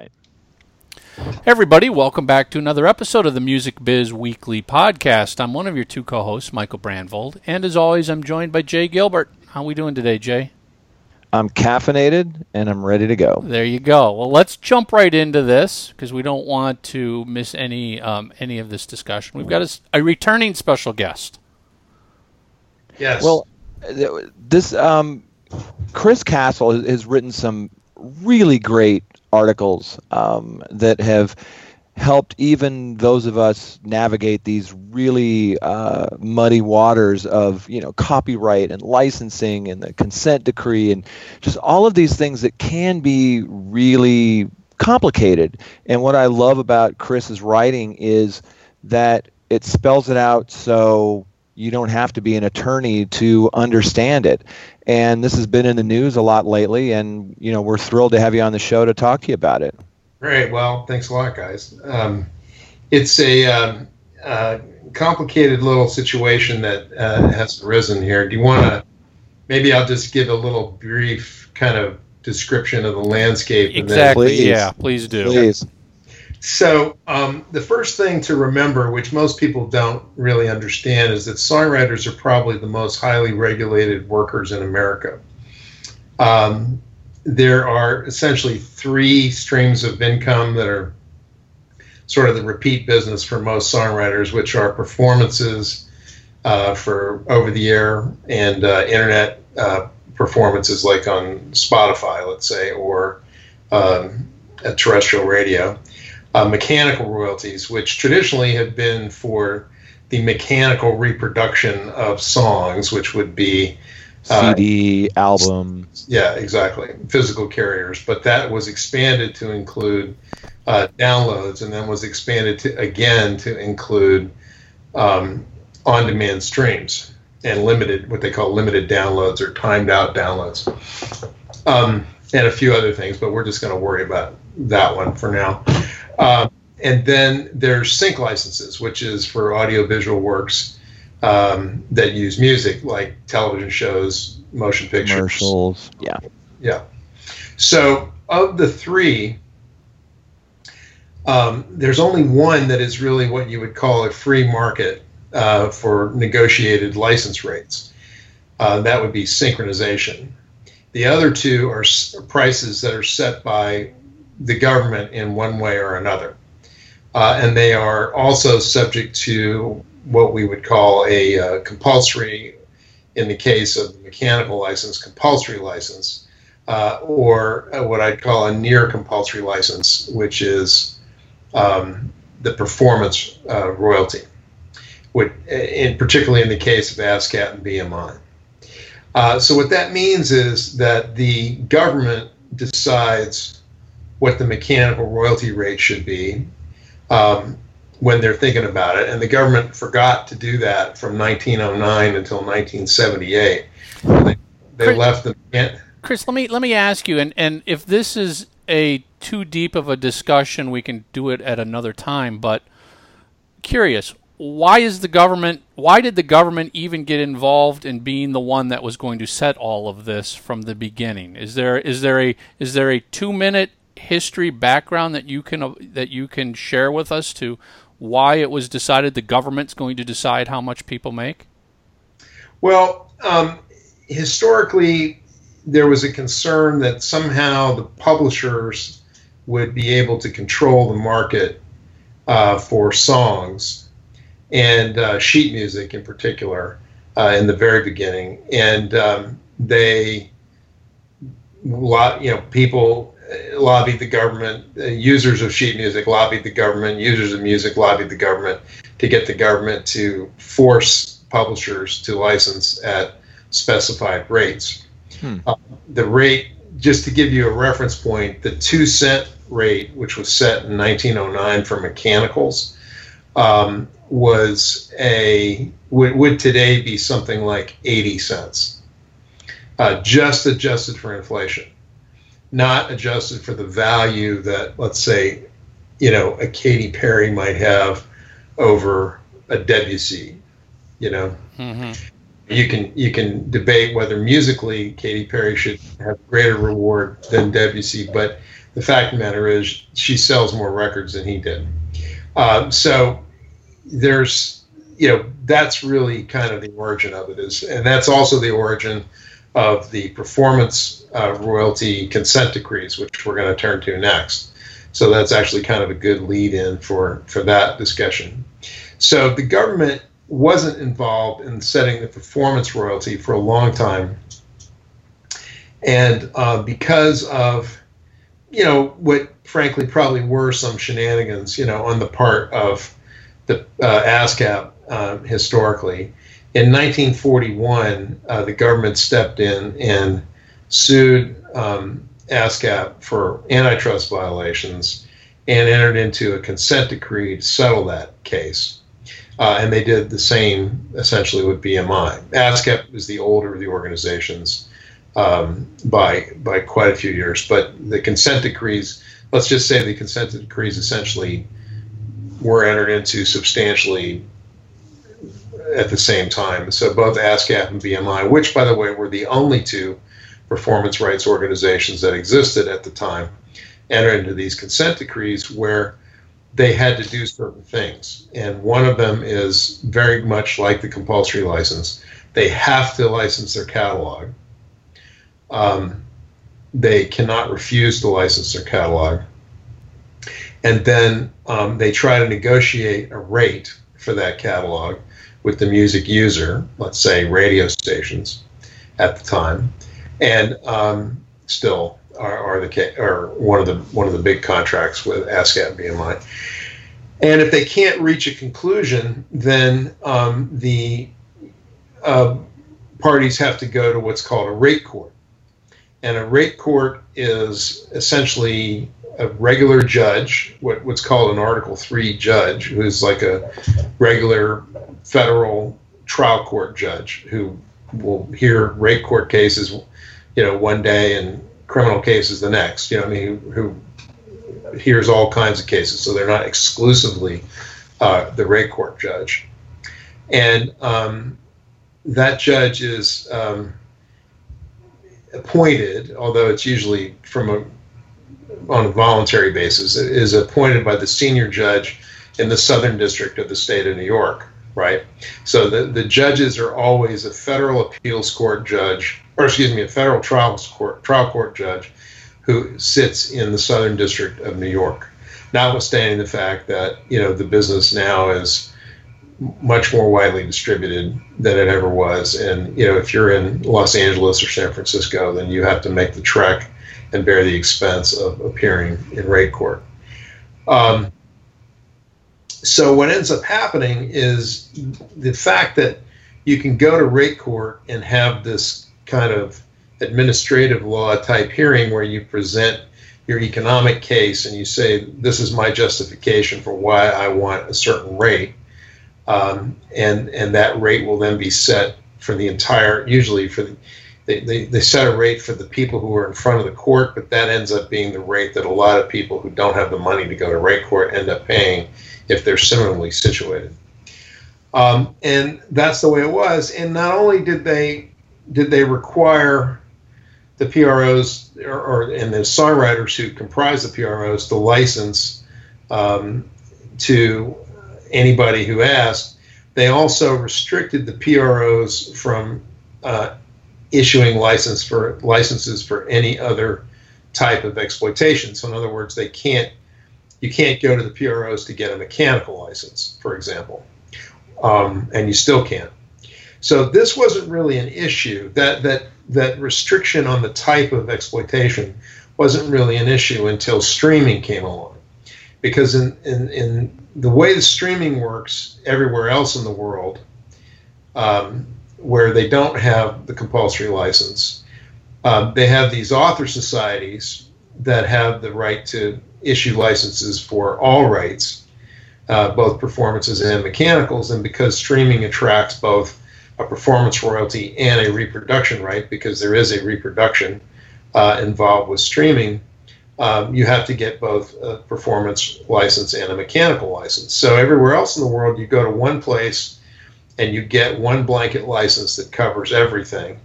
right. Hey everybody, welcome back to another episode of the Music Biz Weekly Podcast. I'm one of your two co-hosts, Michael Brandvold, and as always, I'm joined by Jay Gilbert. How are we doing today, Jay? I'm caffeinated, and I'm ready to go. There you go. Well, let's jump right into this, because we don't want to miss any of this discussion. We've got a returning special guest. Yes. Well, this Chris Castle has written some really great articles that have helped even those of us navigate these really muddy waters of, you know, copyright and licensing and the consent decree and just all of these things that can be really complicated. And what I love about Chris's writing is that it spells it out so you don't have to be an attorney to understand it. And this has been in the news a lot lately, and, you know, we're thrilled to have you on the show to talk to you about it. Great. Well, thanks a lot, guys. It's a complicated little situation that has arisen here. Do you want to – maybe I'll just give a little brief kind of description of the landscape. Exactly. And then, yeah, please do. Please. So the first thing to remember, which most people don't really understand, is that songwriters are probably the most highly regulated workers in America. There are essentially three streams of income that are sort of the repeat business for most songwriters, which are performances for over-the-air and internet performances like on Spotify, let's say, or at terrestrial radio. Mechanical royalties, which traditionally have been for the mechanical reproduction of songs, which would be CD, album. Yeah, exactly. Physical carriers. But that was expanded to include downloads, and then was expanded to, again, to include on-demand streams and limited, what they call limited downloads or timed-out downloads, and a few other things. But we're just going to worry about that one for now. And then there's sync licenses, which is for audiovisual works that use music, like television shows, motion pictures, commercials. Yeah. Yeah. So of the three, there's only one that is really what you would call a free market for negotiated license rates. That would be synchronization. The other two are prices that are set by the government in one way or another. And they are also subject to what we would call a compulsory, in the case of the mechanical license, compulsory license, or what I'd call a near compulsory license, which is the performance royalty, particularly in the case of ASCAP and BMI. So what that means is that the government decides what the mechanical royalty rate should be when they're thinking about it. And the government forgot to do that from 1909 until 1978. They left the... Chris, let me ask you, and if this is a too deep of a discussion, we can do it at another time, but curious, why did the government even get involved in being the one that was going to set all of this from the beginning? Is there a 2-minute history background that you can share with us to why it was decided the government's going to decide how much people make? Well, historically, there was a concern that somehow the publishers would be able to control the market for songs and sheet music in particular in the very beginning. And people lobbied the government, users of sheet music lobbied the government, users of music lobbied the government to get the government to force publishers to license at specified rates. The rate, just to give you a reference point, the 2-cent rate, which was set in 1909 for mechanicals, would today be something like 80 cents, just adjusted for inflation. Not adjusted for the value that, let's say, you know, a Katy Perry might have over a Debussy. You know, you can debate whether musically Katy Perry should have greater reward than Debussy, but The fact of the matter is she sells more records than he did. So there's, you know, that's really kind of the origin of it is, and that's also the origin of the performance royalty consent decrees, which we're going to turn to next. So that's actually kind of a good lead in for that discussion. So the government wasn't involved in setting the performance royalty for a long time. And because of, you know, what frankly probably were some shenanigans, you know, on the part of the ASCAP historically, in 1941, the government stepped in and sued ASCAP for antitrust violations and entered into a consent decree to settle that case. And they did the same essentially with BMI. ASCAP was the older of the organizations by quite a few years, but the consent decrees, let's just say the consent decrees essentially were entered into substantially at the same time. So both ASCAP and BMI, which, by the way, were the only two performance rights organizations that existed at the time, entered into these consent decrees where they had to do certain things. And one of them is very much like the compulsory license. They have to license their catalog. They cannot refuse to license their catalog. And then they try to negotiate a rate for that catalog with the music user, let's say radio stations at the time, and still are one of the big contracts with ASCAP and BMI. And if they can't reach a conclusion, then the parties have to go to what's called a rate court. And a rate court is essentially a regular judge, what's called an Article III judge, who's like a regular federal trial court judge who will hear rate court cases, you know, one day and criminal cases the next. You know, I mean, who hears all kinds of cases, so they're not exclusively the rate court judge. And that judge is appointed, although it's usually on a voluntary basis, is appointed by the senior judge in the Southern District of the state of New York, right? So the judges are always a federal appeals court judge, or excuse me, a federal trial court judge who sits in the Southern District of New York, notwithstanding the fact that, you know, the business now is much more widely distributed than it ever was. And, you know, if you're in Los Angeles or San Francisco, then you have to make the trek and bear the expense of appearing in rate court. So what ends up happening is the fact that you can go to rate court and have this kind of administrative law type hearing where you present your economic case and you say, this is my justification for why I want a certain rate. And that rate will then be set for the entire, usually for the, they set a rate for the people who are in front of the court, but that ends up being the rate that a lot of people who don't have the money to go to rate court end up paying if they're similarly situated. And that's the way it was. And not only did they require the PROs and the songwriters who comprise the PROs to license to anybody who asked, they also restricted the PROs from issuing licenses for any other type of exploitation. So in other words, you can't go to the PROs to get a mechanical license, for example, and you still can't. So this wasn't really an issue. That restriction on the type of exploitation wasn't really an issue until streaming came along, because in the way the streaming works everywhere else in the world, where they don't have the compulsory license, they have these author societies that have the right to issue licenses for all rights, both performances and mechanicals. And because streaming attracts both a performance royalty and a reproduction right, because there is a reproduction involved with streaming, you have to get both a performance license and a mechanical license. So everywhere else in the world, you go to one place and you get one blanket license that covers everything,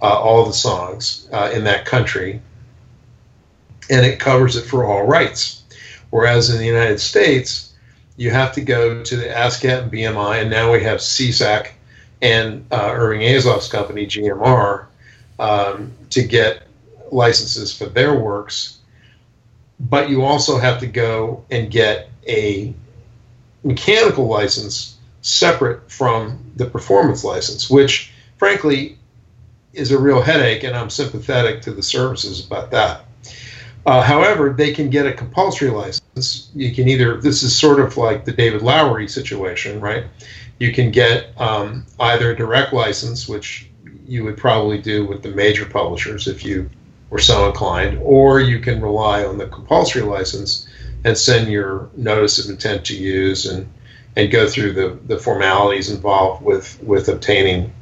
all the songs in that country. and it covers it for all rights. Whereas in the United States, you have to go to the ASCAP and BMI, and now we have SESAC and Irving Azoff's company, GMR, to get licenses for their works. But you also have to go and get a mechanical license separate from the performance license, which frankly is a real headache, and I'm sympathetic to the services about that. However, they can get a compulsory license. You can either, this is sort of like the David Lowery situation, right? You can get either a direct license, which you would probably do with the major publishers if you were so inclined, or you can rely on the compulsory license and send your notice of intent to use and go through the formalities involved with obtaining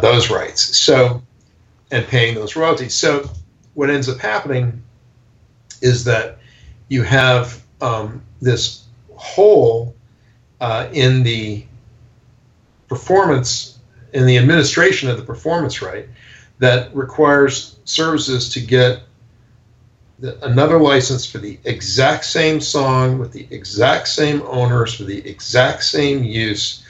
those rights, so, and paying those royalties. So what ends up happening is that you have this hole in the performance, in the administration of the performance right, that requires services to get another license for the exact same song with the exact same owners for the exact same use,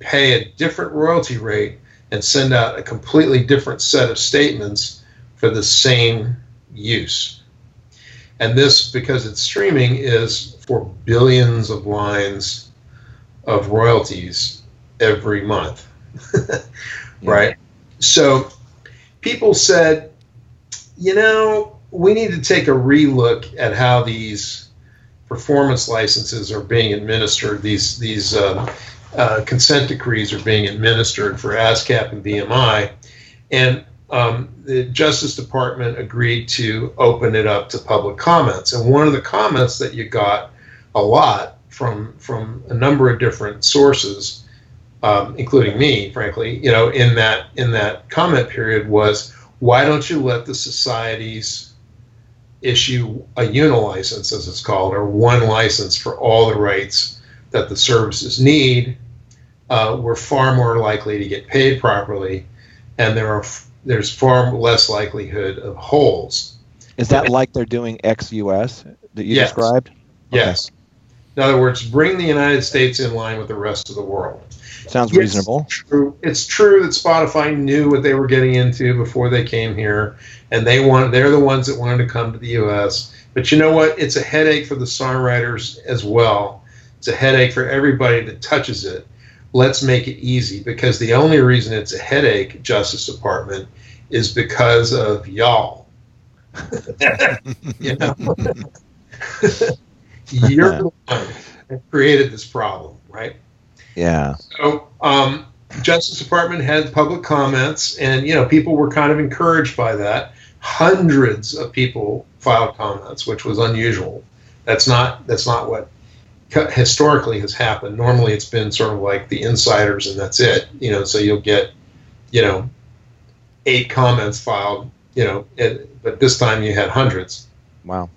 pay a different royalty rate, and send out a completely different set of statements for the same use. And this, because it's streaming, is for billions of lines of royalties every month, right? So people said, you know, we need to take a relook at how these performance licenses are being administered, these consent decrees are being administered for ASCAP and BMI. And the Justice Department agreed to open it up to public comments. And one of the comments that you got a lot from a number of different sources, including me, frankly, you know, in that comment period was, why don't you let the societies issue a unilicense, as it's called, or one license for all the rights that the services need? We're far more likely to get paid properly, and there's far less likelihood of holes. Is that like they're doing ex-U.S. that you described? Yes. Okay. In other words, bring the United States in line with the rest of the world. Sounds reasonable. It's true that Spotify knew what they were getting into before they came here, and they're the ones that wanted to come to the U.S. But you know what? It's a headache for the songwriters as well. It's a headache for everybody that touches it. Let's make it easy, because the only reason it's a headache, Justice Department, is because of y'all. You know? You're the one that created this problem, right? Yeah. So Justice Department had public comments, and you know, people were kind of encouraged by that. Hundreds of people filed comments, which was unusual. That's not what historically has happened. Normally, it's been sort of like the insiders, and that's it. You know, so you'll get, you know, 8 comments filed. You know, but this time you had hundreds. Wow.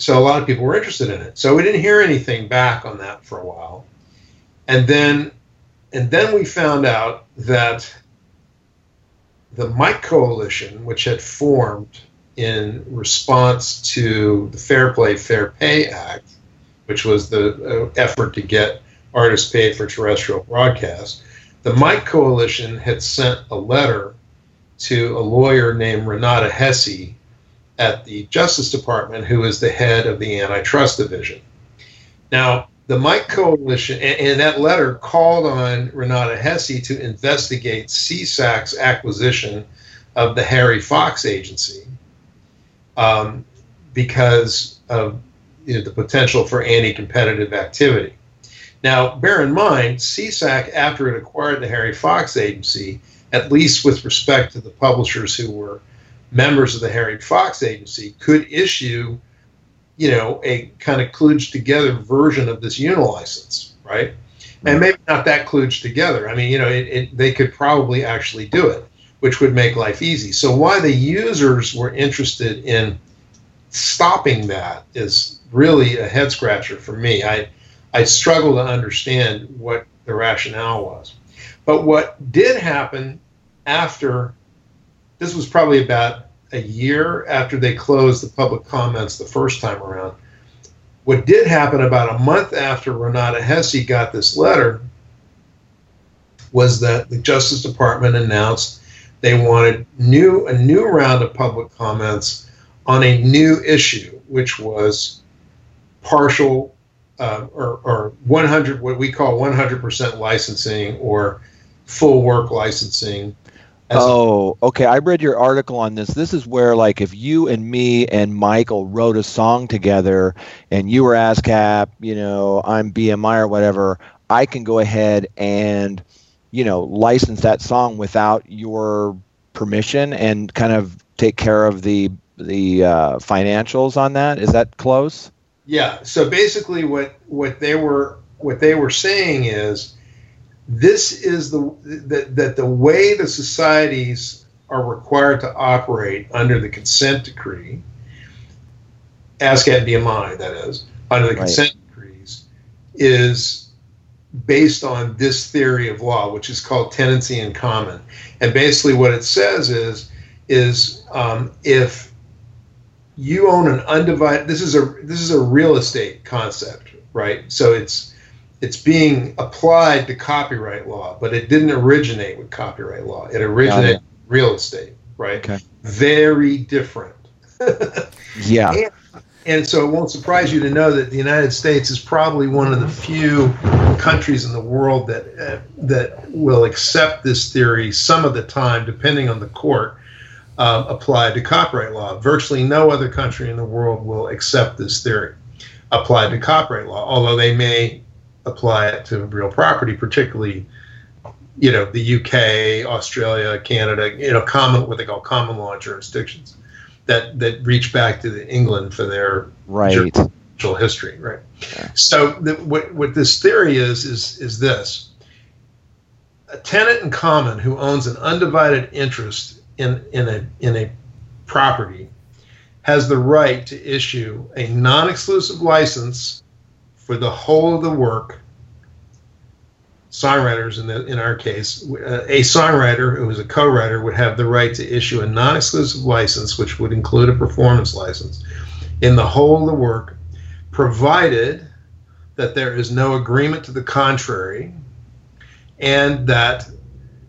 So a lot of people were interested in it. So we didn't hear anything back on that for a while. And then we found out that the MIC Coalition, which had formed in response to the Fair Play, Fair Pay Act, which was the effort to get artists paid for terrestrial broadcast, the MIC Coalition had sent a letter to a lawyer named Renata Hesse at the Justice Department, who is the head of the Antitrust Division. Now, the MIC Coalition, and that letter called on Renata Hesse to investigate SESAC's acquisition of the Harry Fox Agency because of, you know, the potential for anti-competitive activity. Now, bear in mind, SESAC, after it acquired the Harry Fox Agency, at least with respect to the publishers who were members of the Harry Fox Agency, could issue, you know, a kind of kludged together version of this unilicense, right? And maybe not that kludged together. I mean, you know, they could probably actually do it, which would make life easy. So why the users were interested in stopping that is really a head scratcher for me. I struggle to understand what the rationale was. But what did happen after, this was probably about a year after they closed the public comments the first time around. What did happen about a month after Renata Hesse got this letter was that the Justice Department announced they wanted a new round of public comments on a new issue, which was partial or 100, what we call 100% licensing or full work licensing. Oh, okay. I read your article on this. This is where, like, if you and me and Michael wrote a song together and you were ASCAP, you know, I'm BMI or whatever, I can go ahead and, you know, license that song without your permission and kind of take care of the financials on that. Is that close? Yeah. So basically what they were saying is, this is the way the societies are required to operate under the consent decree, ASCAP BMI, that is, under the consent decrees, is based on this theory of law, which is called tenancy in common. And basically what it says is if you own an undivided, this is a real estate concept, right? So it's being applied to copyright law, but it didn't originate with copyright law. It originated with real estate, right? Okay. Very different. Yeah. And so it won't surprise you to know that the United States is probably one of the few countries in the world that will accept this theory some of the time, depending on the court, applied to copyright law. Virtually no other country in the world will accept this theory applied to copyright law, although they may apply it to real property, particularly, you know, the UK, Australia, Canada, you know, what they call common law jurisdictions that reach back to England for their jurisdictional history, right? Yeah. So what this theory is this: a tenant in common who owns an undivided interest in a property has the right to issue a non-exclusive license for the whole of the work, songwriters in our case, a songwriter who is a co-writer would have the right to issue a non-exclusive license, which would include a performance license, in the whole of the work, provided that there is no agreement to the contrary and that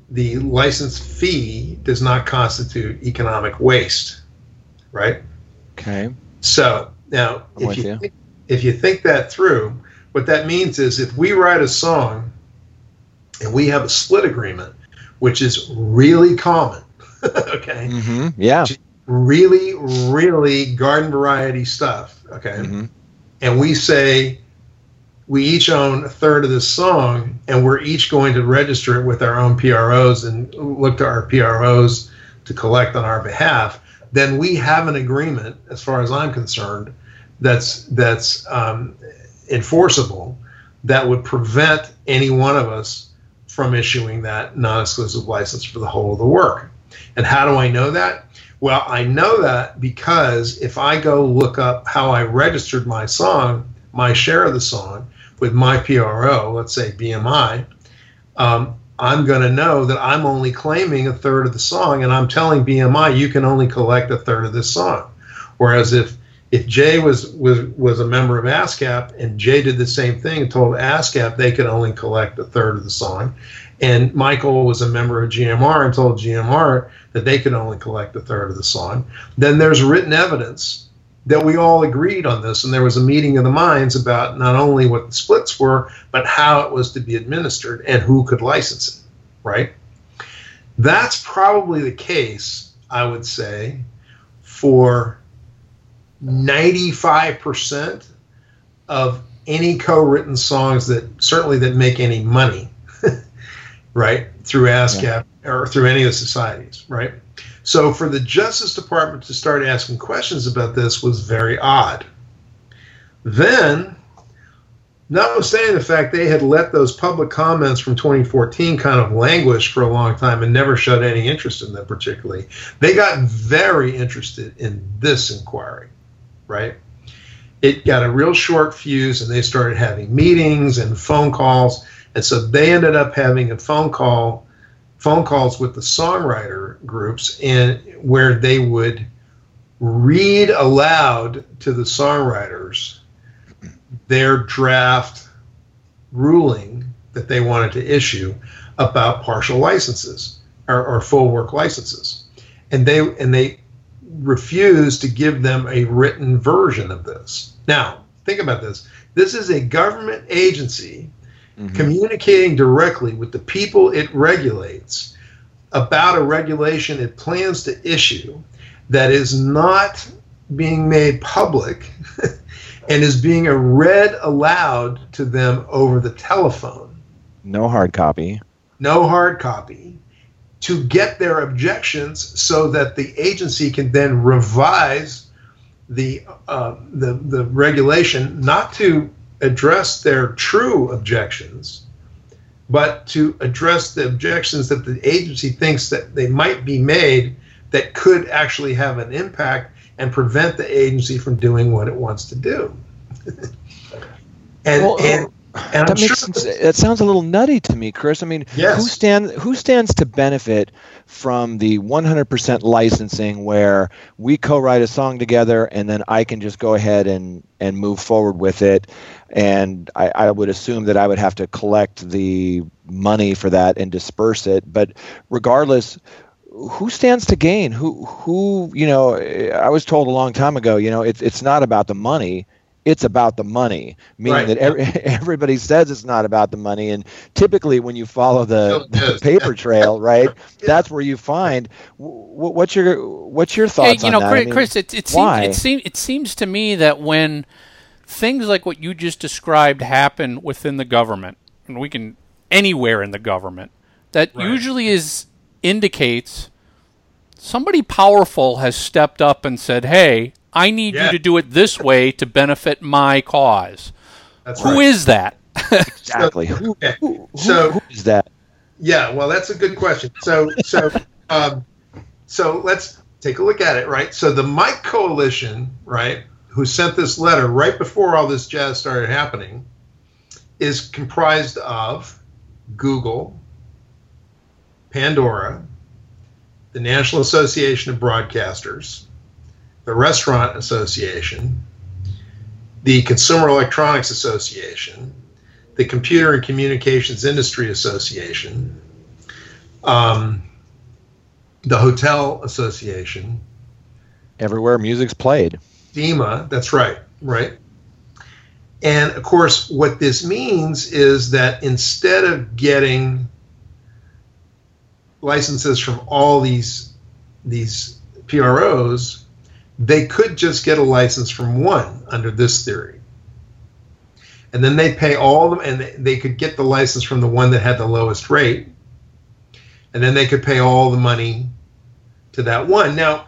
the license fee does not constitute economic waste, right? Okay. So now, if you think that through, what that means is if we write a song and we have a split agreement, which is really common, okay? Mm-hmm. Yeah. Really, really garden variety stuff, okay? Mm-hmm. And we say we each own a third of this song and we're each going to register it with our own PROs and look to our PROs to collect on our behalf, then we have an agreement, as far as I'm concerned, that's enforceable, that would prevent any one of us from issuing that non-exclusive license for the whole of the work. And how do I know that? Well, I know that because if I go look up how I registered my song, my share of the song, with my PRO, let's say BMI, I'm going to know that I'm only claiming a third of the song, and I'm telling BMI, you can only collect a third of this song. Whereas if Jay was a member of ASCAP and Jay did the same thing and told ASCAP they could only collect a third of the song, and Michael was a member of GMR and told GMR that they could only collect a third of the song, then there's written evidence that we all agreed on this, and there was a meeting of the minds about not only what the splits were, but how it was to be administered and who could license it, right? That's probably the case, I would say, for 95% of any co-written songs that make any money, right, through ASCAP or through any of the societies, right? So for the Justice Department to start asking questions about this was very odd. Then, notwithstanding the fact they had let those public comments from 2014 kind of languish for a long time and never showed any interest in them particularly, they got very interested in this inquiry. Right? It got a real short fuse, and they started having meetings and phone calls. And so they ended up having a phone call phone calls with the songwriter groups, and where they would read aloud to the songwriters their draft ruling that they wanted to issue about partial licenses or full work licenses, and they refused to give them a written version of this. Now, think about this. This is a government agency communicating directly with the people it regulates about a regulation it plans to issue that is not being made public and is being read aloud to them over the telephone. No hard copy. No hard copy, to get their objections so that the agency can then revise the regulation, not to address their true objections, but to address the objections that the agency thinks that they might be made that could actually have an impact and prevent the agency from doing what it wants to do. And that makes sense. That sounds a little nutty to me, Chris. I mean, yes. Who stands to benefit from the 100% licensing where we co-write a song together and then I can just go ahead and move forward with it? And I would assume that I would have to collect the money for that and disperse it. But regardless, who stands to gain? Who you know, I was told a long time ago, you know, it's not about the money. It's about the money, meaning that everybody says it's not about the money. And typically when you follow the paper trail, right, that's where you find what's your thoughts on that? Chris, it seems to me that when things like what you just described happen within the government, and we can anywhere in the government, that usually indicates somebody powerful has stepped up and said, hey, I need you to do it this way to benefit my cause. That's who is that? Exactly. Who is that? Yeah, well, that's a good question. So let's take a look at it, right? So the MIC Coalition, right, who sent this letter right before all this jazz started happening, is comprised of Google, Pandora, the National Association of Broadcasters, the Restaurant Association, the Consumer Electronics Association, the Computer and Communications Industry Association, the Hotel Association. Everywhere music's played. DEMA, that's right. And, of course, what this means is that instead of getting licenses from all these PROs, they could just get a license from one under this theory. And then they pay all of them, and they could get the license from the one that had the lowest rate. And then they could pay all the money to that one. Now,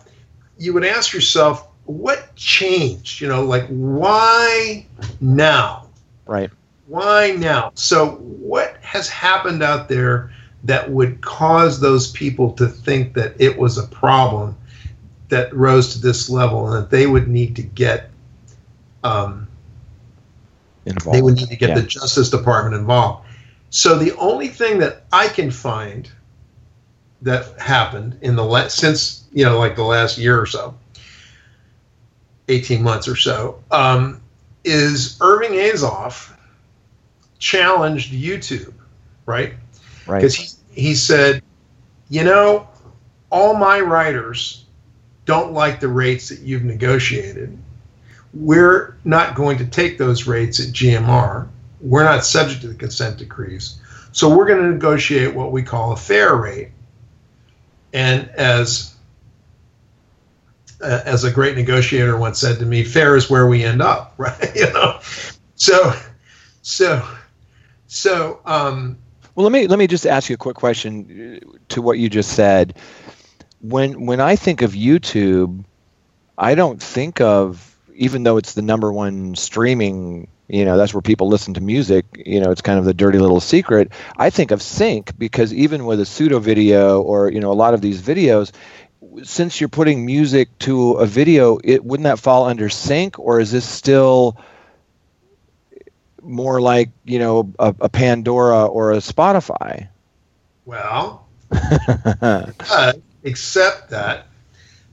you would ask yourself, what changed? You know, like, why now? Right. Why now? So what has happened out there that would cause those people to think that it was a problem that rose to this level, and that they would need to get involved. They would need to get the Justice Department involved. So the only thing that I can find that happened in the since the last year or so, 18 months or so, is Irving Azoff challenged YouTube, right? Right. Because he said, all my writers don't like the rates that you've negotiated. We're not going to take those rates at GMR. We're not subject to the consent decrees. So we're going to negotiate what we call a fair rate. And as a great negotiator once said to me, fair is where we end up, right? Well, let me just ask you a quick question to what you just said. When I think of YouTube, I don't think of, even though it's the number one streaming, that's where people listen to music, it's kind of the dirty little secret. I think of sync, because even with a pseudo video or, a lot of these videos, since you're putting music to a video, wouldn't that fall under sync, or is this still more like, a Pandora or a Spotify? Well, Except that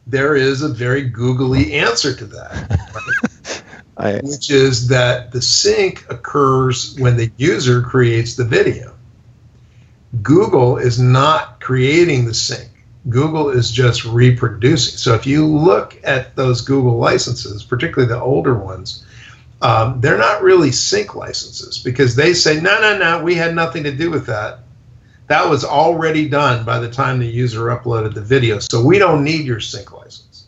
there is a very googly answer to that, right? Which is that the sync occurs when the user creates the video. Google is not creating the sync. Google is just reproducing. So if you look at those Google licenses, particularly the older ones, they're not really sync licenses, because they say, no, no, no, we had nothing to do with that. That was already done by the time the user uploaded the video. So we don't need your sync license.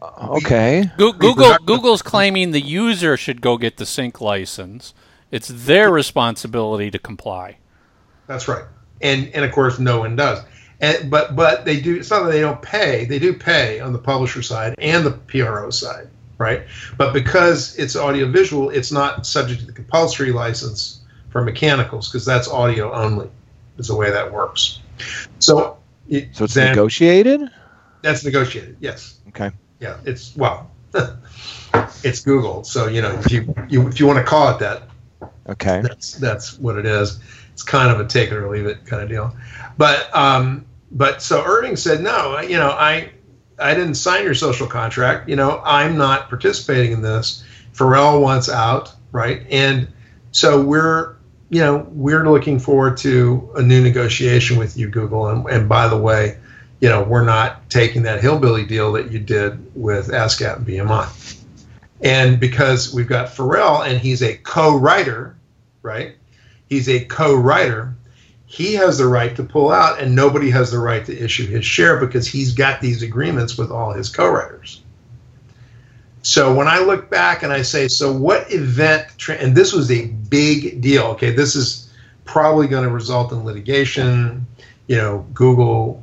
Okay. Google's claiming the user should go get the sync license. It's their responsibility to comply. That's right. And of course, no one does. And, but they do. It's not that they don't pay. They do pay on the publisher side and the PRO side, right? But because it's audiovisual, it's not subject to the compulsory license for mechanicals, because that's audio only is the way that works. So it's then negotiated? That's negotiated, yes. Okay. Yeah, it's, well, it's Google. So, you know, if you want to call it that, okay, that's what it is. It's kind of a take it or leave it kind of deal. But so Irving said, no, you know, I didn't sign your social contract. You know, I'm not participating in this. Pharrell wants out, right? And so we're looking forward to a new negotiation with you, Google. And by the way, you know, we're not taking that hillbilly deal that you did with ASCAP and BMI. And because we've got Pharrell, and he's a co-writer, right? He's a co-writer. He has the right to pull out, and nobody has the right to issue his share, because he's got these agreements with all his co-writers. So when I look back and I say, so what event, and this was a big deal, okay, this is probably going to result in litigation, you know, Google,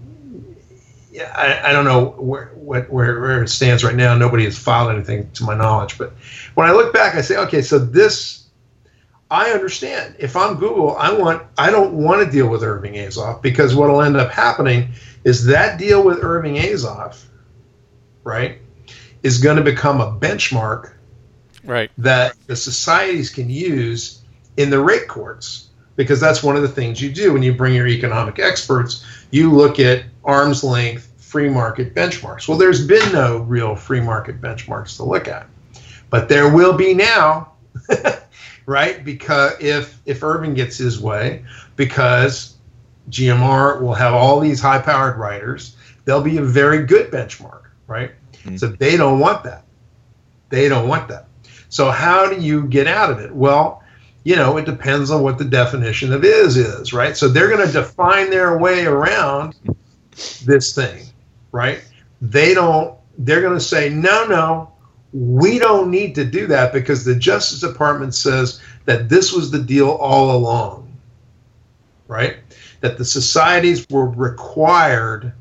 I don't know where it stands right now, nobody has filed anything to my knowledge, but when I look back, I say, okay, so this, I understand. If I'm Google, I don't want to deal with Irving Azoff, because what will end up happening is that deal with Irving Azoff, right, is going to become a benchmark, right, that the societies can use in the rate courts, because that's one of the things you do when you bring your economic experts. You look at arm's length free market benchmarks. Well, there's been no real free market benchmarks to look at, but there will be now. Right, because if Irving gets his way, because GMR will have all these high-powered writers, they'll be a very good benchmark, right? Mm-hmm. So they don't want that. They don't want that. So how do you get out of it? Well, you know, it depends on what the definition of is, right? So they're going to define their way around this thing, right? They're going to say, no. We don't need to do that, because the Justice Department says that this was the deal all along, right? That the societies were required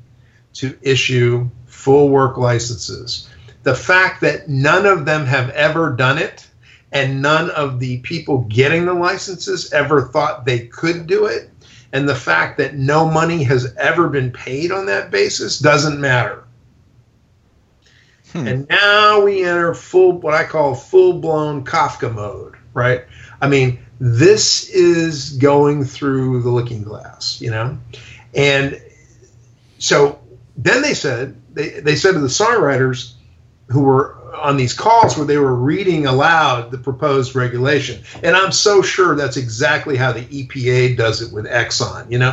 to issue full work licenses. The fact that none of them have ever done it, and none of the people getting the licenses ever thought they could do it, and the fact that no money has ever been paid on that basis doesn't matter. And now we enter what I call full-blown Kafka mode, right? I mean, this is going through the looking glass, you know? And so then they said to the songwriters who were on these calls where they were reading aloud the proposed regulation. And I'm so sure that's exactly how the EPA does it with Exxon, you know?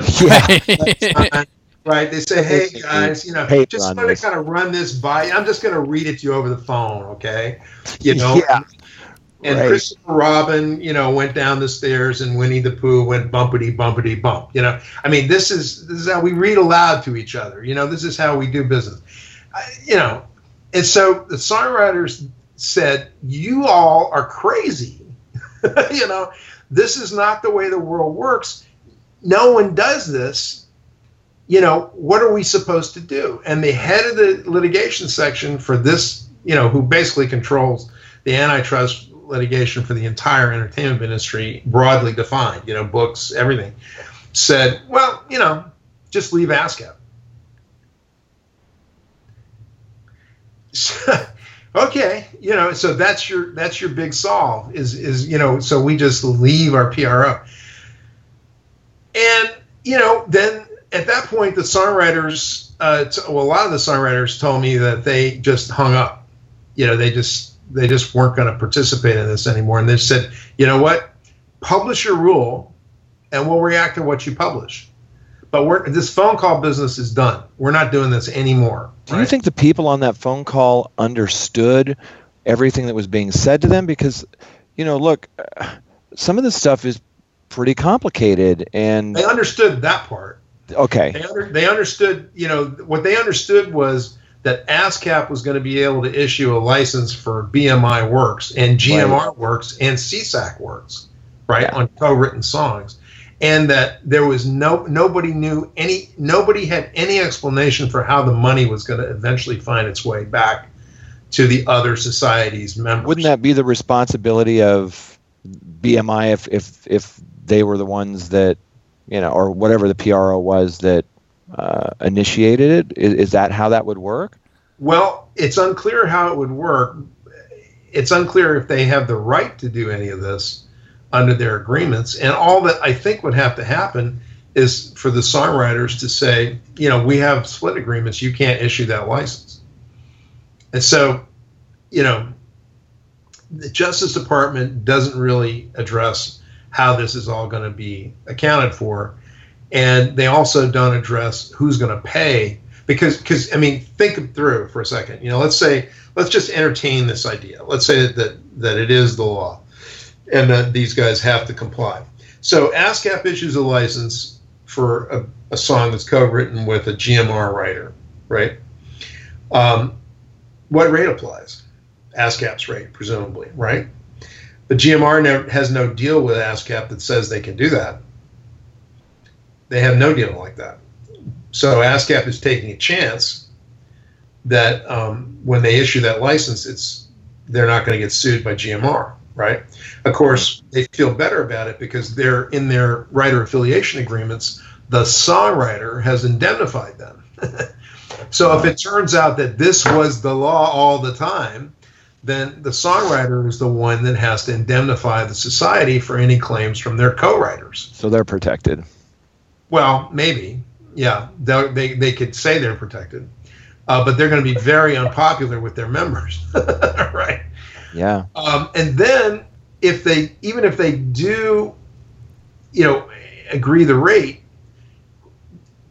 Yeah. Right, they say, hey guys, you know, just want to kind of run this by you. I'm just going to read it to you over the phone, okay? You know, yeah. And right. Christopher Robin, you know, went down the stairs, and Winnie the Pooh went bumpity bumpity bump. You know, I mean, this is how we read aloud to each other. You know, this is how we do business. You know, and so the songwriters said, "You all are crazy. You know, this is not the way the world works. No one does this. You know, what are we supposed to do?" And the head of the litigation section for this, you know, who basically controls the antitrust litigation for the entire entertainment industry, broadly defined, you know, books, everything, said, well, you know, just leave ASCAP. So, okay, you know, so that's your big solve is, you know, so we just leave our PRO. And, you know, then at that point, the songwriters, a lot of the songwriters told me that they just hung up. You know, they just weren't going to participate in this anymore. And they said, you know what, publish your rule and we'll react to what you publish. But this phone call business is done. We're not doing this anymore. Do you think the people on that phone call understood everything that was being said to them? Because, you know, look, some of this stuff is pretty complicated. And they understood that part. Okay. They understood, you know, what they understood was that ASCAP was going to be able to issue a license for BMI works and GMR works and SESAC works, on co-written songs. And that there was nobody had any explanation for how the money was going to eventually find its way back to the other society's members. Wouldn't that be the responsibility of BMI if they were the ones that, you know, or whatever the PRO was that initiated it? Is that how that would work? Well, it's unclear how it would work. It's unclear if they have the right to do any of this under their agreements. And all that I think would have to happen is for the songwriters to say, you know, we have split agreements, you can't issue that license. And so, you know, the Justice Department doesn't really address how this is all going to be accounted for. And they also don't address who's going to pay, because I mean, think through for a second. You know, let's just entertain this idea. Let's say that it is the law, and that these guys have to comply. So ASCAP issues a license for a song that's co-written with a GMR writer, right? What rate applies? ASCAP's rate, presumably, right? The GMR has no deal with ASCAP that says they can do that. They have no deal like that. So ASCAP is taking a chance that when they issue that license, they're not going to get sued by GMR. Right. Of course, they feel better about it because they're in their writer affiliation agreements. The songwriter has indemnified them. So if it turns out that this was the law all the time, then the songwriter is the one that has to indemnify the society for any claims from their co-writers. So they're protected. Well, maybe. Yeah, they could say they're protected, but they're going to be very unpopular with their members. Right. Yeah. And then even if they do, you know, agree the rate,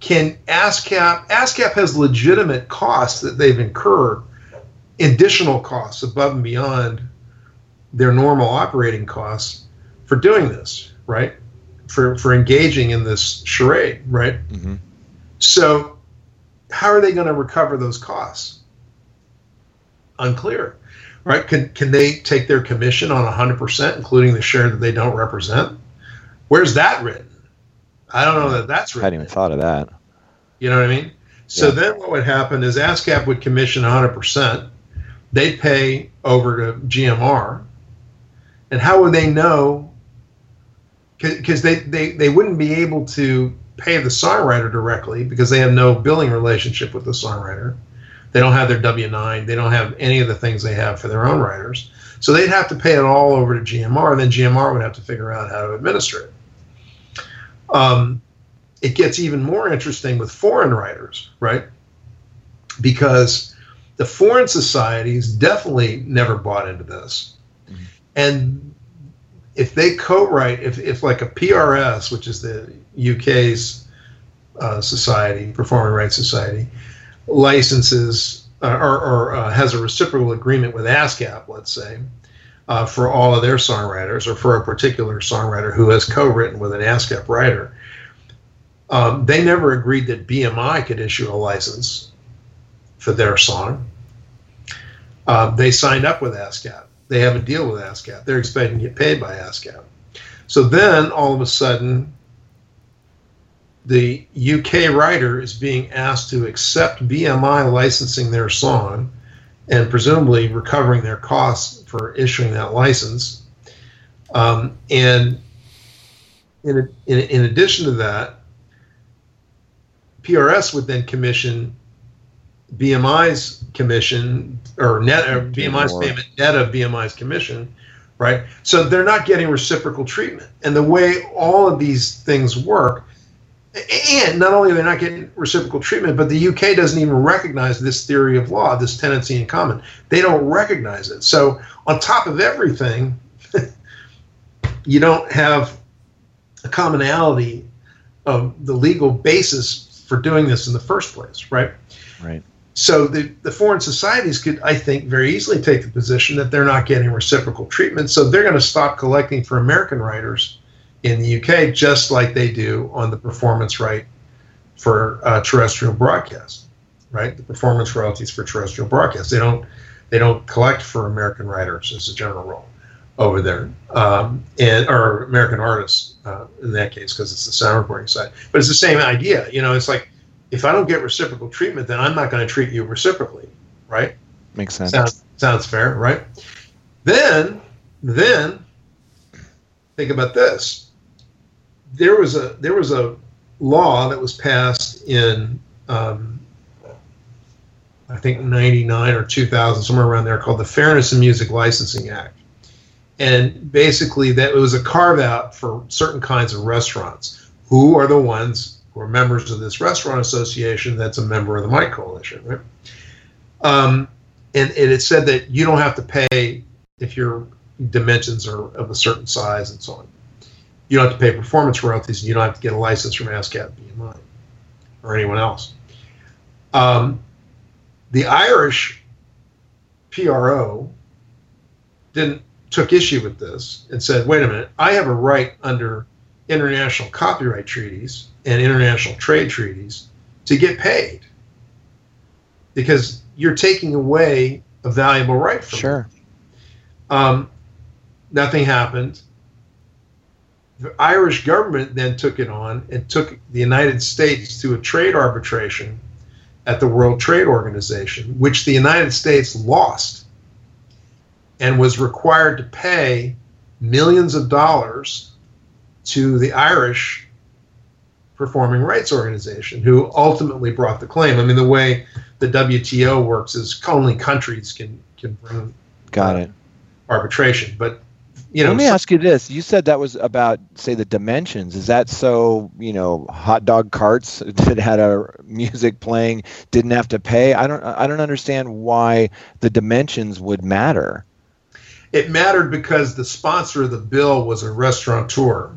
can ASCAP has legitimate costs that they've incurred, additional costs above and beyond their normal operating costs for doing this, right? For engaging in this charade, right? Mm-hmm. So how are they going to recover those costs? Unclear. Right? Can they take their commission on 100%, including the share that they don't represent? Where's that written? I don't know that that's written. I hadn't even thought of that. You know what I mean? So then what would happen is ASCAP would commission 100%. They'd pay over to GMR. And how would they know? Because they wouldn't be able to pay the songwriter directly because they have no billing relationship with the songwriter. They don't have their W-9. They don't have any of the things they have for their own writers. So they'd have to pay it all over to GMR, and then GMR would have to figure out how to administer it. It gets even more interesting with foreign writers, right? Because the foreign societies definitely never bought into this. Mm-hmm. And if they co-write, if like a PRS, which is the UK's society, Performing Rights Society, licenses or has a reciprocal agreement with ASCAP, let's say, for all of their songwriters or for a particular songwriter who has co-written with an ASCAP writer, they never agreed that BMI could issue a license for their song. They signed up with ASCAP. They have a deal with ASCAP. They're expecting to get paid by ASCAP. So then all of a sudden, the UK writer is being asked to accept BMI licensing their song and presumably recovering their costs for issuing that license. And in addition to that, PRS would then commission BMI's commission or BMI's payment net of BMI's commission, right? So they're not getting reciprocal treatment. And the way all of these things work And not only are they not getting reciprocal treatment, but the UK doesn't even recognize this theory of law, this tenancy in common. They don't recognize it. So on top of everything, you don't have a commonality of the legal basis for doing this in the first place, right? Right. So the foreign societies could, I think, very easily take the position that they're not getting reciprocal treatment, so they're going to stop collecting for American writers in the UK, just like they do on the performance right for terrestrial broadcast, right? The performance royalties for terrestrial broadcast. They don't collect for American writers as a general rule over there, or American artists in that case, because it's the sound recording side. But it's the same idea, you know. It's like, if I don't get reciprocal treatment, then I'm not going to treat you reciprocally, right? Makes sense. Sounds fair, right? Then think about this. There was a law that was passed in I think 99 or 2000, somewhere around there, called the Fairness in Music Licensing Act, and basically that it was a carve out for certain kinds of restaurants who are the ones who are members of this restaurant association that's a member of the MIC Coalition, right? And it said that you don't have to pay if your dimensions are of a certain size and so on. You don't have to pay performance royalties, and you don't have to get a license from ASCAP, BMI, or anyone else. The Irish PRO took issue with this and said, wait a minute, I have a right under international copyright treaties and international trade treaties to get paid, because you're taking away a valuable right from me. Sure. Nothing happened. The Irish government then took it on and took the United States to a trade arbitration at the World Trade Organization, which the United States lost and was required to pay millions of dollars to the Irish Performing Rights Organization, who ultimately brought the claim. I mean, the way the WTO works is only countries can bring arbitration, but you know. Let me ask you this: you said that was about, say, the dimensions. Is that so? You know, hot dog carts that had a music playing didn't have to pay. I don't understand why the dimensions would matter. It mattered because the sponsor of the bill was a restaurateur.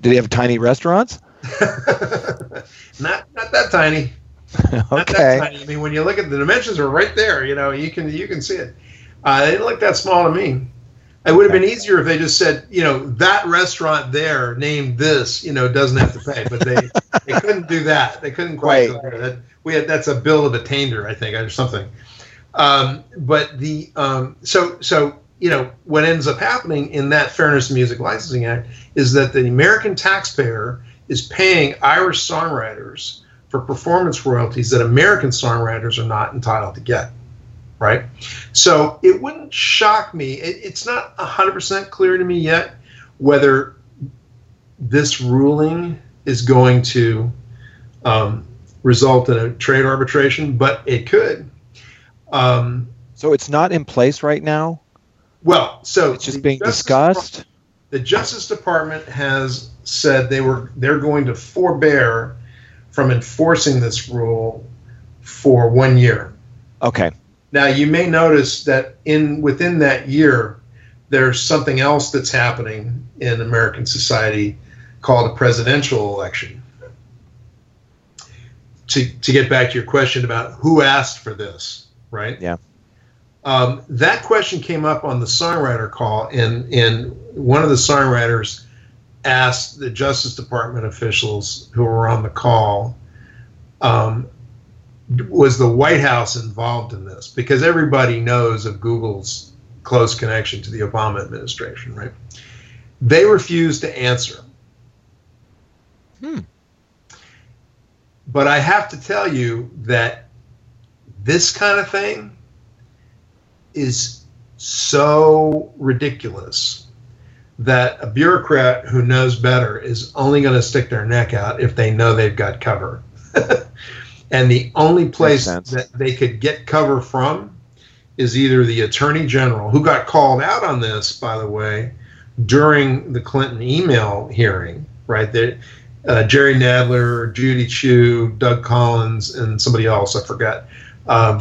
Did he have tiny restaurants? Not that tiny. Okay. Not that tiny. I mean, when you look at the dimensions, are right there. You know, you can see it. They didn't look that small to me. It would have been easier if they just said, you know, that restaurant there named this, you know, doesn't have to pay. But they couldn't do that. They couldn't quite go there. That's a bill of attainder, I think, or something. But you know, what ends up happening in that Fairness in Music Licensing Act is that the American taxpayer is paying Irish songwriters for performance royalties that American songwriters are not entitled to get. Right? So it wouldn't shock me. It's not 100% clear to me yet whether this ruling is going to result in a trade arbitration, but it could. So it's not in place right now? Well, so it's just being discussed? The Justice Department has said they're going to forbear from enforcing this rule for 1 year. Okay. Now, you may notice that within that year, there's something else that's happening in American society called a presidential election. To get back to your question about who asked for this, right? Yeah. That question came up on the songwriter call, and one of the songwriters asked the Justice Department officials who were on the call, was the White House involved in this? Because everybody knows of Google's close connection to the Obama administration, right? They refused to answer. But I have to tell you that this kind of thing is so ridiculous that a bureaucrat who knows better is only going to stick their neck out if they know they've got cover. And the only place that they could get cover from is either the Attorney General, who got called out on this, by the way, during the Clinton email hearing, right? That Jerry Nadler, Judy Chu, Doug Collins, and somebody else, I forgot,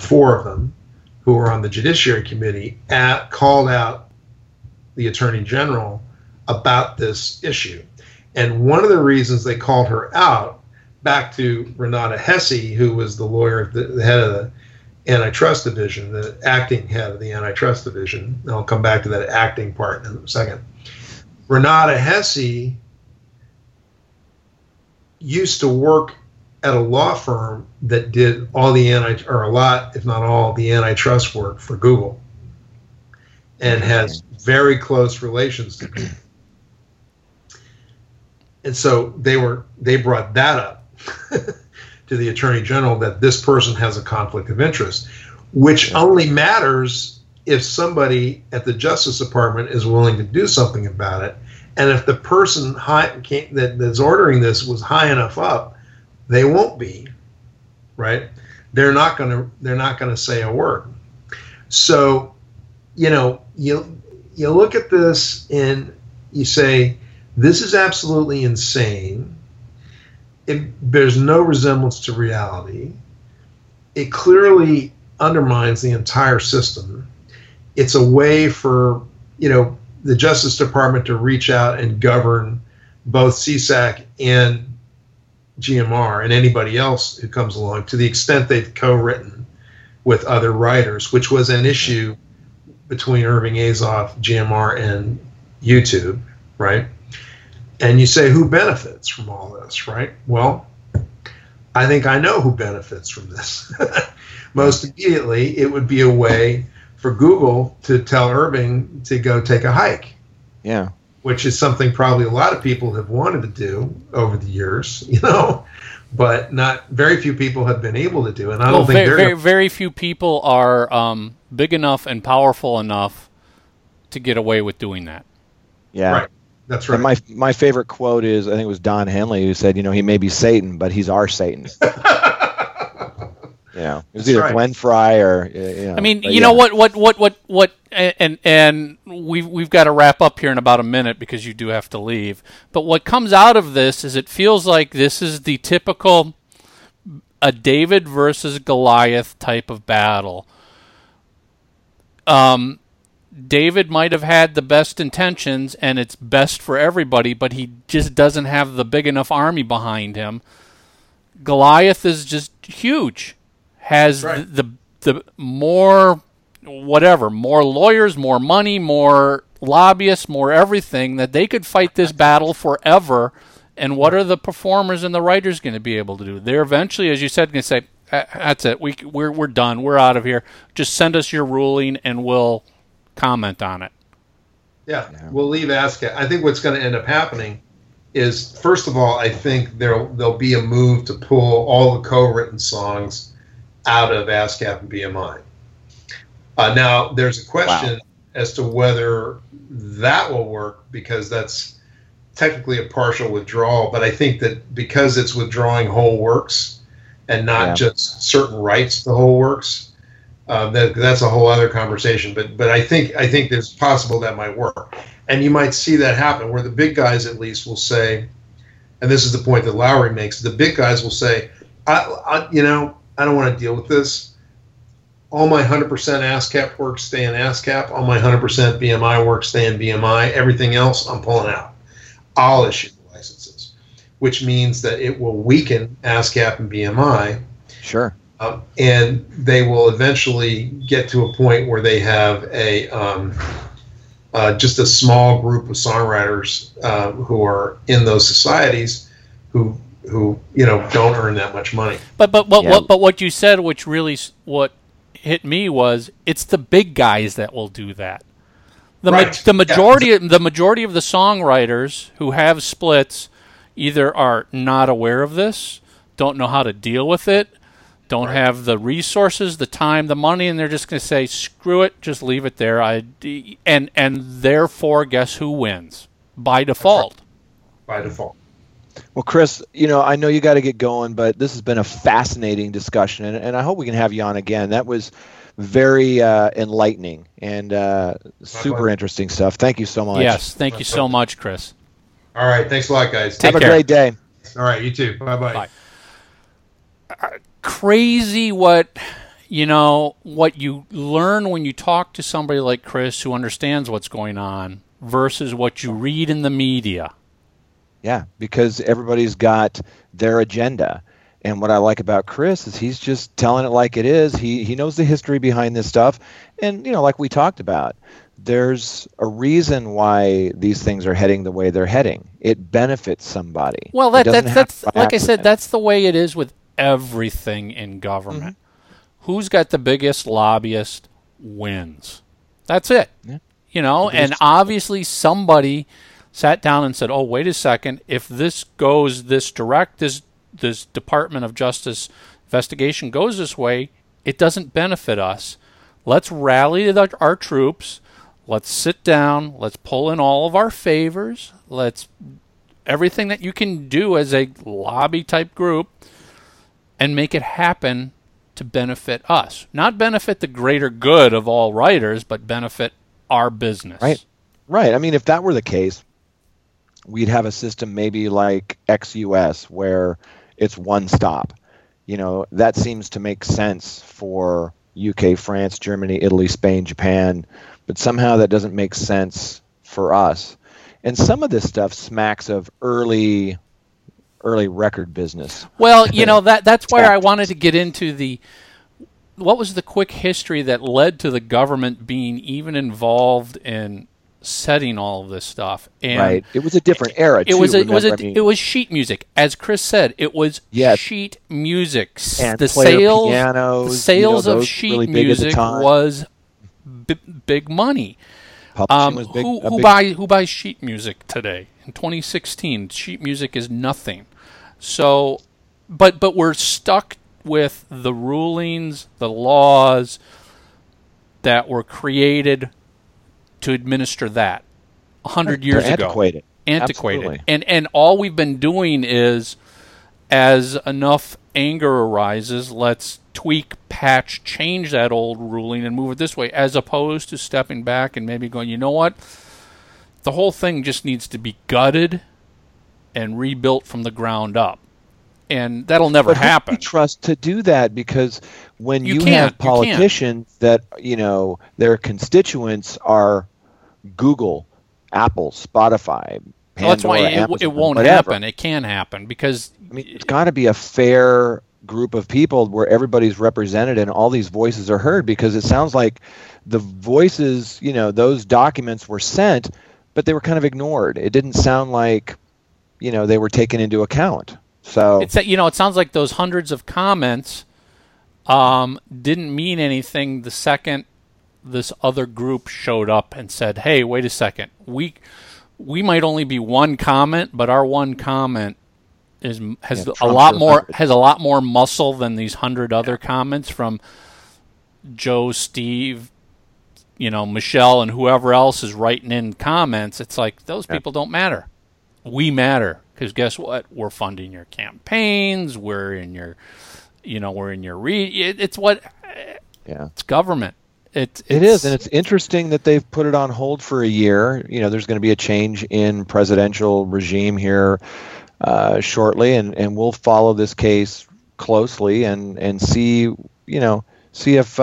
four of them who were on the Judiciary Committee called out the Attorney General about this issue. And one of the reasons they called her out, back to Renata Hesse, who was the lawyer, the head of the Antitrust Division, the acting head of the Antitrust Division. And I'll come back to that acting part in a second. Renata Hesse used to work at a law firm that did all the a lot, if not all, the antitrust work for Google, and has very close relations to Google. And so they brought that up to the Attorney General, that this person has a conflict of interest, which only matters if somebody at the Justice Department is willing to do something about it. And if the person that's ordering this was high enough up, they won't be, right? They're not gonna say a word. So, you know, you look at this and you say, this is absolutely insane. It bears no resemblance to reality. It clearly undermines the entire system. It's a way for, you know, the Justice Department to reach out and govern both SESAC and GMR and anybody else who comes along, to the extent they've co-written with other writers, which was an issue between Irving Azoff, GMR, and YouTube, right? And you say, who benefits from all this, right? Well, I think I know who benefits from this. Most immediately, it would be a way for Google to tell Irving to go take a hike. Yeah. Which is something probably a lot of people have wanted to do over the years, you know, but not very few people have been able to do. And I don't think very few people are big enough and powerful enough to get away with doing that. Yeah. Right. That's right. And my favorite quote is, I think it was Don Henley who said, you know, he may be Satan, but he's our Satan. You know, it was either right. Glenn Frey or, you know. I mean, you know what, and we've got to wrap up here in about a minute because you do have to leave. But what comes out of this is it feels like this is the typical David versus Goliath type of battle. David might have had the best intentions and it's best for everybody, but he just doesn't have the big enough army behind him. Goliath is just huge, has right. the more whatever, more lawyers, more money, more lobbyists, more everything, that they could fight this battle forever. And what are the performers and the writers going to be able to do? They're eventually, as you said, going to say, that's it, we're done, we're out of here. Just send us your ruling and we'll comment on it. Yeah. We'll leave ASCAP. I think what's going to end up happening is, first of all, I think there'll be a move to pull all the co-written songs out of ASCAP and BMI. Now, there's a question as to whether that will work, because that's technically a partial withdrawal, but I think that because it's withdrawing whole works and not just certain rights to whole works, that's a whole other conversation. But I think there's possible that might work. And you might see that happen, where the big guys at least will say, and this is the point that Lowery makes, the big guys will say, I don't want to deal with this. All my 100% ASCAP works stay in ASCAP. All my 100% BMI works stay in BMI. Everything else, I'm pulling out. I'll issue the licenses, which means that it will weaken ASCAP and BMI. Sure. And they will eventually get to a point where they have a... just a small group of songwriters who are in those societies who you know don't earn that much money. But what you said, which really what hit me, was it's the big guys that will do that. The majority of the songwriters who have splits either are not aware of this, don't know how to deal with it, don't have the resources, the time, the money, and they're just going to say, screw it, just leave it there. And therefore, guess who wins? By default. By default. Well, Chris, you know, I know you got to get going, but this has been a fascinating discussion, and I hope we can have you on again. That was very enlightening and super interesting stuff. Thank you so much. Yes, thank you so much, Chris. All right, thanks a lot, guys. Have a great day. All right, you too. Bye-bye. Bye. Crazy what you learn when you talk to somebody like Chris who understands what's going on versus what you read in the media. Yeah, because everybody's got their agenda. And what I like about Chris is he's just telling it like it is. He knows the history behind this stuff. And, like we talked about, there's a reason why these things are heading the way they're heading. It benefits somebody. Well, that's like I said, that's the way it is with everything in government. Mm-hmm. Who's got the biggest lobbyist wins. That's it. Yeah. And obviously somebody sat down and said, oh, wait a second, if this goes this direct, this Department of Justice investigation goes this way, it doesn't benefit us. Let's rally our troops. Let's sit down. Let's pull in all of our favors. Let's everything that you can do as a lobby type group and make it happen to benefit us. Not benefit the greater good of all writers, but benefit our business. Right. I mean, if that were the case, we'd have a system maybe like ex-US where it's one stop. That seems to make sense for UK, France, Germany, Italy, Spain, Japan, but somehow that doesn't make sense for us. And some of this stuff smacks of early record business. Well, that's where I wanted to get into what was the quick history that led to the government being even involved in setting all of this stuff. And right. It was a different era. It was sheet music. As Chris said, it was sheet music. And the sales of sheet music was big money. Was big, who buys sheet music today? In 2016, sheet music is nothing. So, but we're stuck with the rulings, the laws that were created to administer that 100 years ago. Antiquated. Absolutely. And all we've been doing is, as enough anger arises, let's tweak, patch, change that old ruling and move it this way, as opposed to stepping back and maybe going, you know what? The whole thing just needs to be gutted and rebuilt from the ground up. And that'll never happen. Who do you trust to do that? Because when you have politicians that, their constituents are Google, Apple, Spotify, Pandora, that's why it won't happen. It can happen because it's got to be a fair group of people where everybody's represented and all these voices are heard. Because it sounds like the voices, those documents were sent, but they were kind of ignored. It didn't sound like, they were taken into account. So it's it sounds like those hundreds of comments didn't mean anything the second this other group showed up and said, hey, wait a second, we might only be one comment, but our one comment has a lot more muscle than these 100 other comments from Joe, Steve, Michelle, and whoever else is writing in comments. It's like those people don't matter. We matter. Because guess what? We're funding your campaigns. We're in your, it's government. It is, and it's interesting that they've put it on hold for a year. There's going to be a change in presidential regime here shortly, and we'll follow this case closely and see if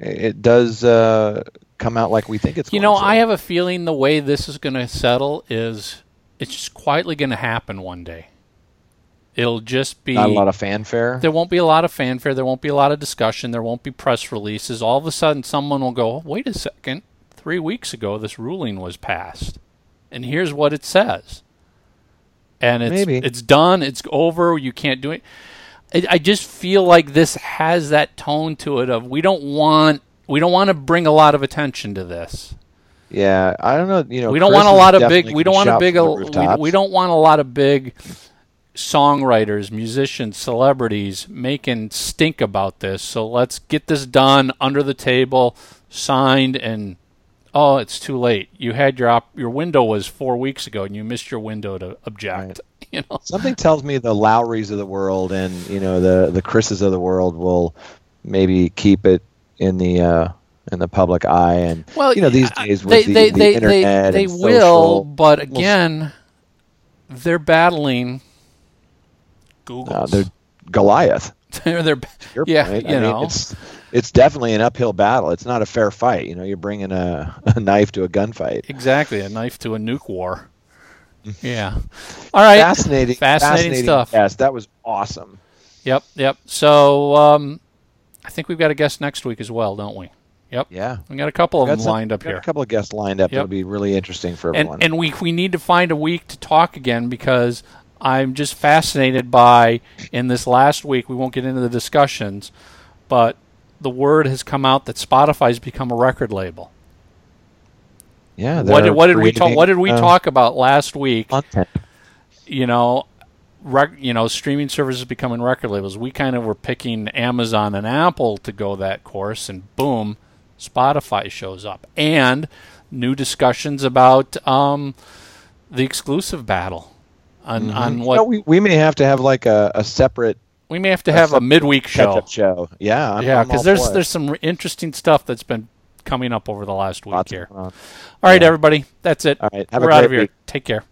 it does come out like we think it's going to. I have a feeling the way this is going to settle is, it's just quietly going to happen one day. It'll just be... Not a lot of fanfare? There won't be a lot of fanfare. There won't be a lot of discussion. There won't be press releases. All of a sudden, someone will go, wait a second, 3 weeks ago, this ruling was passed. And here's what it says. And it's done. It's over. You can't do it. I just feel like this has that tone to it of we don't want to bring a lot of attention to this. Yeah, I don't know. We don't want a lot of big. We don't want a lot of big songwriters, musicians, celebrities making stink about this. So let's get this done under the table, signed, and it's too late. You had your window was 4 weeks ago, and you missed your window to object. Right. Something tells me the Lowrys of the world and the Chris's of the world will maybe keep it in the. In the public eye, and these days with the internet, they will. But again, they're battling Google. They're Goliath. I mean, it's definitely an uphill battle. It's not a fair fight. You know, you're bringing a knife to a gunfight. Exactly, a knife to a nuke war. Yeah. All right. Fascinating stuff. Yes, that was awesome. Yep. So I think we've got a guest next week as well, don't we? Yep. Yeah. We got a couple of them lined up here. A couple of guests lined up. Yep. It'll be really interesting for everyone. And we need to find a week to talk again, because I'm just fascinated by, in this last week, we won't get into the discussions, but the word has come out that Spotify's become a record label. Yeah. What did we talk about last week? Content. Streaming services becoming record labels. We kind of were picking Amazon and Apple to go that course, and boom, Spotify shows up. And new discussions about the exclusive battle on what we may have to have, like a separate. We may have to have a midweek show. Yeah, because there's some interesting stuff that's been coming up over the last week here. All right, everybody, that's it. All right, have a great week. Take care.